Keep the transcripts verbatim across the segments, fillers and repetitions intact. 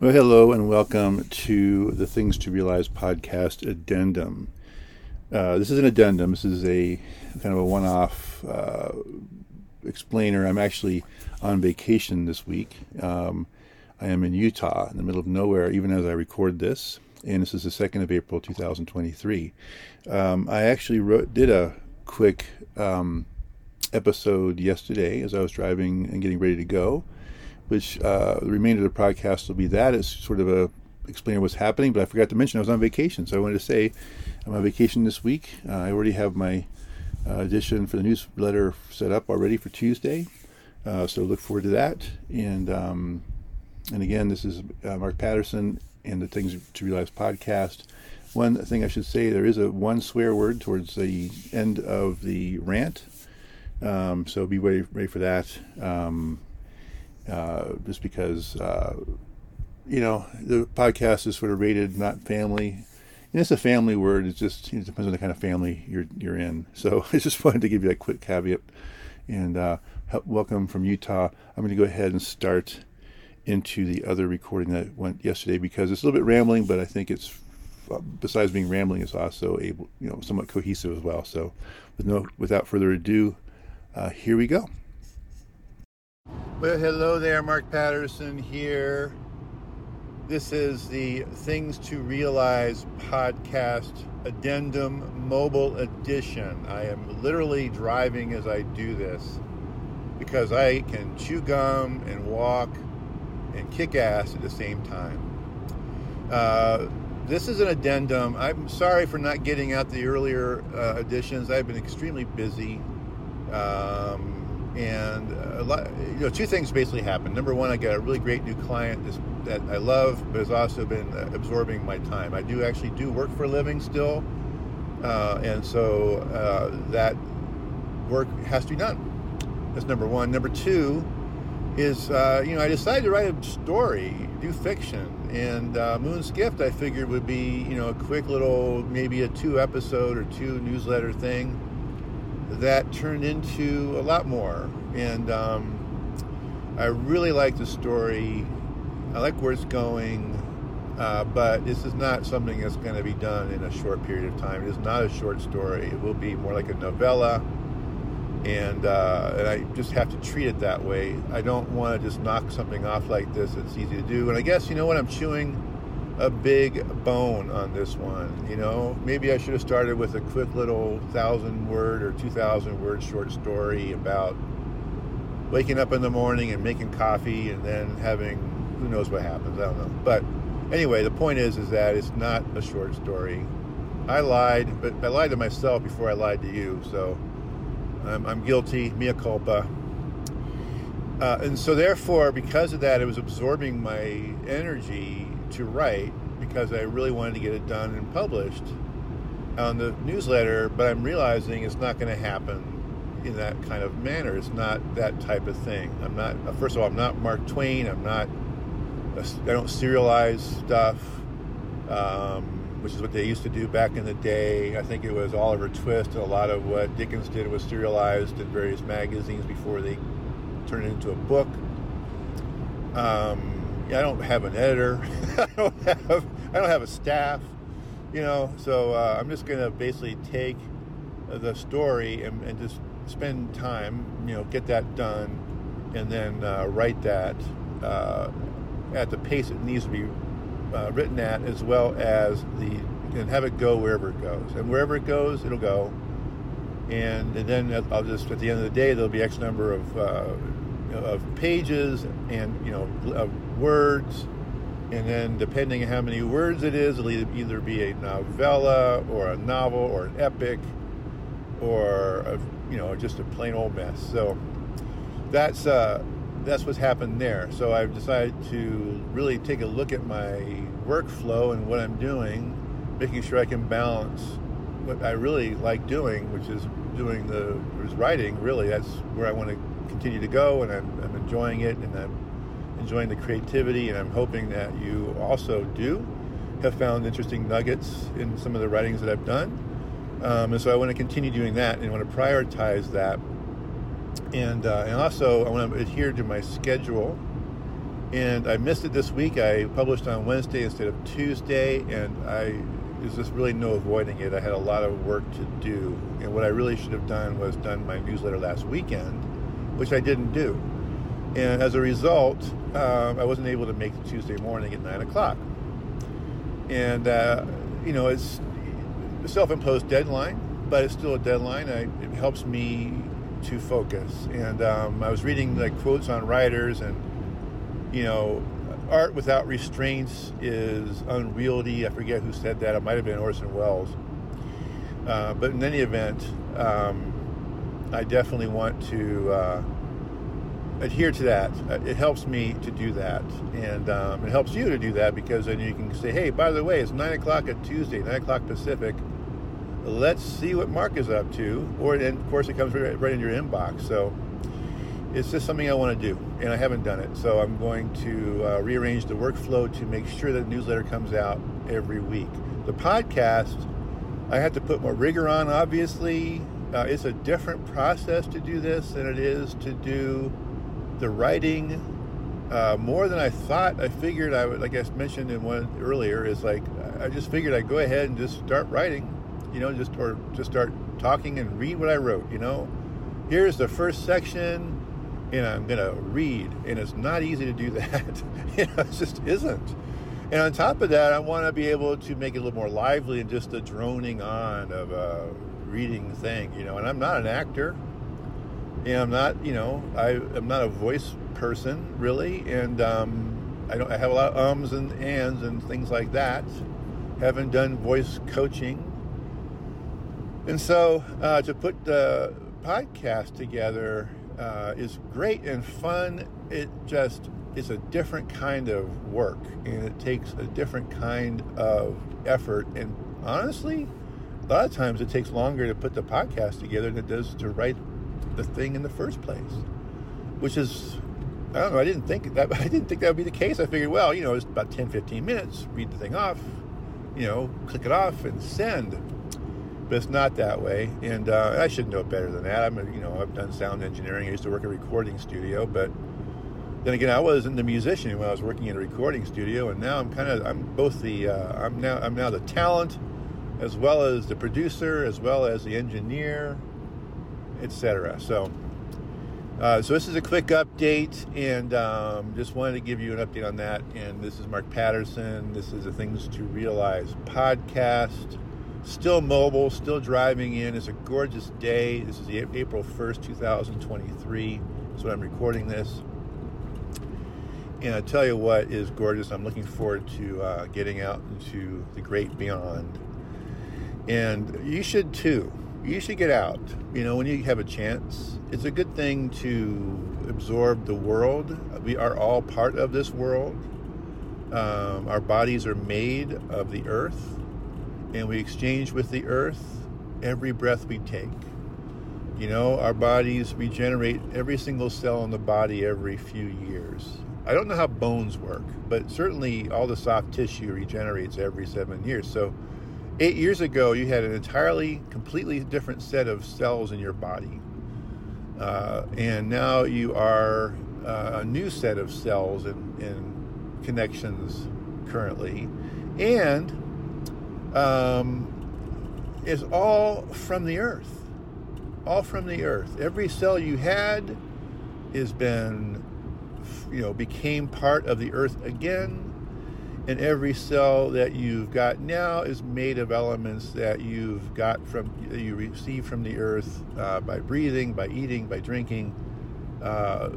Well, hello and welcome to the Things to Realize podcast addendum. Uh, this is an addendum. This is a kind of a one-off uh, explainer. I'm actually on vacation this week. Um, I am in Utah, in the middle of nowhere, even as I record this. And this is the second of April, two thousand twenty-three. Um, I actually wrote, did a quick um, episode yesterday as I was driving and getting ready to go. Which uh, the remainder of the podcast will be that. It's sort of a explainer what's happening, but I forgot to mention I was on vacation. So I wanted to say I'm on vacation this week. Uh, I already have my uh, edition for the newsletter set up already for Tuesday. Uh, so look forward to that. And um, and again, this is uh, Mark Patterson and the Things to Realize podcast. One thing I should say, there is a one swear word towards the end of the rant. Um, so be ready, ready for that. Um, Uh, just because, uh, you know, the podcast is sort of rated not family. And it's a family word. It's just, it depends on the kind of family you're you're in. So I just wanted to give you that quick caveat. And uh, welcome from Utah. I'm going to go ahead and start into the other recording that went yesterday because it's a little bit rambling, but I think it's, besides being rambling, it's also able, you know, somewhat cohesive as well. So with no, without further ado, uh, here we go. Well, hello there, Mark Patterson here. This is the Things to Realize podcast addendum mobile edition. I am literally driving as I do this because I can chew gum and walk and kick ass at the same time. Uh, this is an addendum. I'm sorry for not getting out the earlier uh, editions. I've been extremely busy. Um... And a lot, you know, two things basically happened. Number one, I got a really great new client that I love, but has also been absorbing my time. I do actually do work for a living still, uh, and so uh, that work has to be done. That's number one. Number two is, uh, you know, I decided to write a story, do fiction, and uh, Moon's Gift I figured would be, you know, a quick little, maybe a two episode or two newsletter thing. That turned into a lot more, and um, I really like the story. I like where it's going, uh, but this is not something that's going to be done in a short period of time. It is not a short story. It will be more like a novella, and, uh, and I just have to treat it that way. I don't want to just knock something off like this. It's easy to do, and I guess, you know what, I'm chewing a big bone on this one. You know, maybe I should have started with a quick little thousand word or two thousand word short story about waking up in the morning and making coffee and then having who knows what happens. I don't know. But anyway, the point is is that it's not a short story. I lied, but I lied to myself before I lied to you, so I'm, I'm guilty, mea culpa. Uh, and so therefore, because of that, it was absorbing my energy to write because I really wanted to get it done and published on the newsletter, but I'm realizing it's not going to happen in that kind of manner. It's not that type of thing. I'm not, first of all, I'm not Mark Twain. I'm not, I don't serialize stuff, um, which is what they used to do back in the day. I think it was Oliver Twist and a lot of what Dickens did was serialized in various magazines before they turned it into a book. Um, I don't have an editor. I don't have I don't have a staff, you know. So uh, I'm just gonna basically take the story and, and just spend time, you know, get that done, and then uh, write that uh, at the pace it needs to be uh, written at, as well as the and have it go wherever it goes, and wherever it goes, it'll go. And, and then I'll just at the end of the day, there'll be X number of. Uh, of pages and, you know, of words, and then depending on how many words it is, it'll either be a novella or a novel or an epic or a, you know, just a plain old mess. So that's uh that's what's happened there. So I've decided to really take a look at my workflow and what I'm doing, making sure I can balance what I really like doing, which is doing the is writing. Really, that's where I want to continue to go, and I'm, I'm enjoying it, and I'm enjoying the creativity, and I'm hoping that you also do have found interesting nuggets in some of the writings that I've done, um, and so I want to continue doing that, and I want to prioritize that, and uh, and also I want to adhere to my schedule, And I missed it this week. I published on Wednesday instead of Tuesday, and I there's just really no avoiding it. I had a lot of work to do, and what I really should have done was done my newsletter last weekend, which I didn't do. And as a result, um, I wasn't able to make the Tuesday morning at nine o'clock. And, uh, you know, it's a self-imposed deadline, but it's still a deadline. I, it helps me to focus. And um, I was reading like quotes on writers and, you know, art without restraints is unwieldy. I forget who said that. It might have been Orson Welles. Uh, but in any event, um, I definitely want to uh, adhere to that. It helps me to do that. And um, it helps you to do that, because then you can say, hey, by the way, it's nine o'clock on Tuesday, nine o'clock Pacific. Let's see what Mark is up to. Or, and of course, it comes right, right in your inbox. So it's just something I want to do, and I haven't done it. So I'm going to uh, rearrange the workflow to make sure that the newsletter comes out every week. The podcast, I have to put more rigor on, obviously. Uh, it's a different process to do this than it is to do the writing. Uh, more than I thought. I figured I would, like I mentioned in one earlier, is like, I just figured I'd go ahead and just start writing, you know, just or just start talking and read what I wrote, you know. Here's the first section, and I'm going to read, and it's not easy to do that. You know, it just isn't. And on top of that, I want to be able to make it a little more lively than just the droning on of a reading thing, you know. And I'm not an actor, and I'm not, you know, I, I'm not a voice person, really, and um, I don't. I have a lot of ums and ands and things like that. Haven't done voice coaching. And so uh, to put the podcast together Uh, is great and fun. It just is a different kind of work, and it takes a different kind of effort. And honestly, a lot of times it takes longer to put the podcast together than it does to write the thing in the first place, which is, I don't know, I didn't think that, I didn't think that would be the case. I figured, well, you know, it's about ten, fifteen minutes, read the thing off, you know, click it off and send. But it's not that way, and uh, I should know better than that. I'm, you know, I've done sound engineering. I used to work at a recording studio, but then again, I wasn't a musician when I was working in a recording studio, and now I'm kind of, I'm both the, uh, I'm now, I'm now the talent, as well as the producer, as well as the engineer, et cetera. So, uh, so this is a quick update, and um, just wanted to give you an update on that. And this is Mark Patterson. This is the Things to Realize podcast. Still mobile, still driving in. It's a gorgeous day. This is April first, two thousand twenty-three. That's when I'm recording this. And I tell you what is gorgeous. I'm looking forward to uh, getting out into the great beyond. And you should too. You should get out, you know, when you have a chance. It's a good thing to absorb the world. We are all part of this world. Um, our bodies are made of the earth, and we exchange with the earth every breath we take. You know, our bodies regenerate every single cell in the body every few years. I don't know how bones work, but certainly all the soft tissue regenerates every seven years. So eight years ago, you had an entirely, completely different set of cells in your body. Uh, and now you are uh, a new set of cells and, and connections currently. And Um, is all from the earth, all from the earth. Every cell you had has been, you know, became part of the earth again. And every cell that you've got now is made of elements that you've got from, that you receive from the earth uh, by breathing, by eating, by drinking, uh,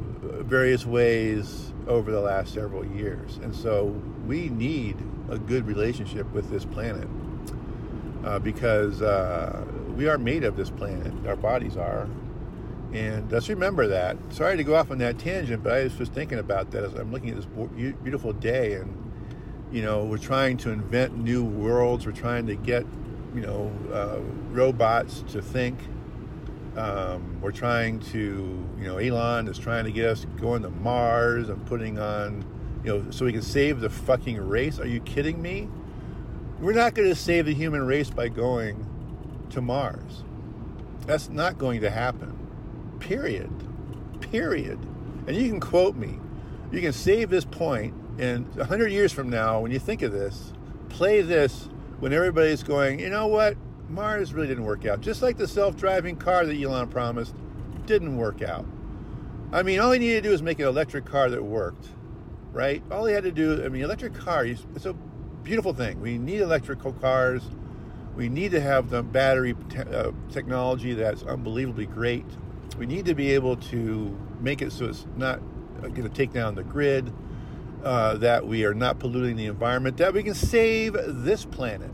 various ways over the last several years. And so we need a good relationship with this planet. Uh, because uh, we are made of this planet. Our bodies are. And let's remember that. Sorry to go off on that tangent, but I was just thinking about that as I'm looking at this beautiful day. And, you know, we're trying to invent new worlds. We're trying to get, you know, uh, robots to think. Um, we're trying to, you know, Elon is trying to get us going to Mars and putting on, you know, so we can save the fucking race. Are you kidding me? We're not going to save the human race by going to Mars. That's not going to happen. Period. Period. And you can quote me. You can save this point, and one hundred years from now, when you think of this, play this when everybody's going, you know what? Mars really didn't work out. Just like the self-driving car that Elon promised didn't work out. I mean, all he needed to do was make an electric car that worked, right? All he had to do, I mean, electric car, it's a beautiful thing. We need electrical cars. We need to have the battery te- uh, technology that's unbelievably great. We need to be able to make it so it's not going to take down the grid, uh, that we are not polluting the environment, that we can save this planet.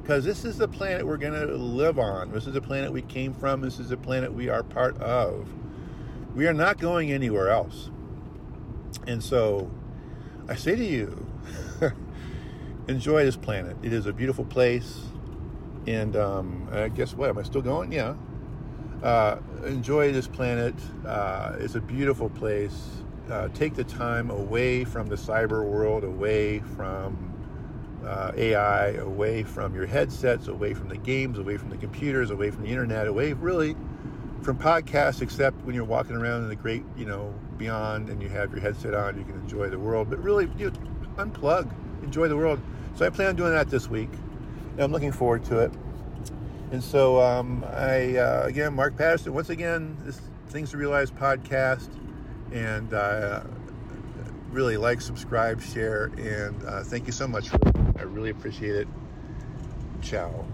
Because this is the planet we're going to live on. This is the planet we came from. This is the planet we are part of. We are not going anywhere else. And so I say to you, enjoy this planet. It is a beautiful place. And um, uh, guess what? Am I still going? Yeah. Uh, enjoy this planet. Uh, it's a beautiful place. Uh, take the time away from the cyber world, away from Uh, A I, away from your headsets, away from the games, away from the computers, away from the internet, away really from podcasts, except when you're walking around in the great, you know, beyond and you have your headset on, you can enjoy the world. But really, you know, unplug, enjoy the world. So I plan on doing that this week, and I'm looking forward to it. And so um, I, uh, again, Mark Patterson, once again, this Things to Realize podcast, and uh, really like, subscribe, share, and uh, thank you so much for I really appreciate it. Ciao.